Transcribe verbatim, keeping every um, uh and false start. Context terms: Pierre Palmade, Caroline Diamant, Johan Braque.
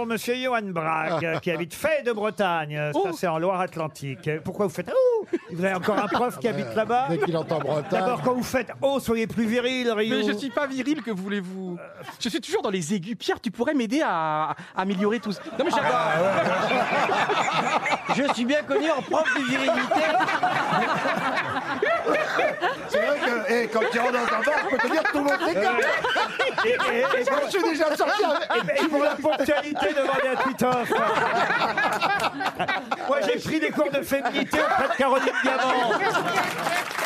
pour monsieur Johan Braque, qui habite Fay de Bretagne. Ça, c'est en Loire-Atlantique. Pourquoi vous faites oh? Vous avez encore un prof qui habite là-bas. Dès qu'il entend Bretagne. D'abord, quand vous faites oh, soyez plus viril, Rio. Mais je suis pas viril, que voulez-vous? Je suis toujours dans les aigus. Pierre, tu pourrais m'aider à, à améliorer tout ça. Non, mais j'adore. Ah, ouais, ouais, ouais. Je suis bien connu en prof de virilité. C'est vrai que hey, quand tu rentres dans un bar, je peux te dire tout le monde est calme. Moi, je suis déjà sorti avec... Et pour la ponctualité, demandez à Titoff. Moi, j'ai pris des cours de féminité auprès de Caroline Diamant.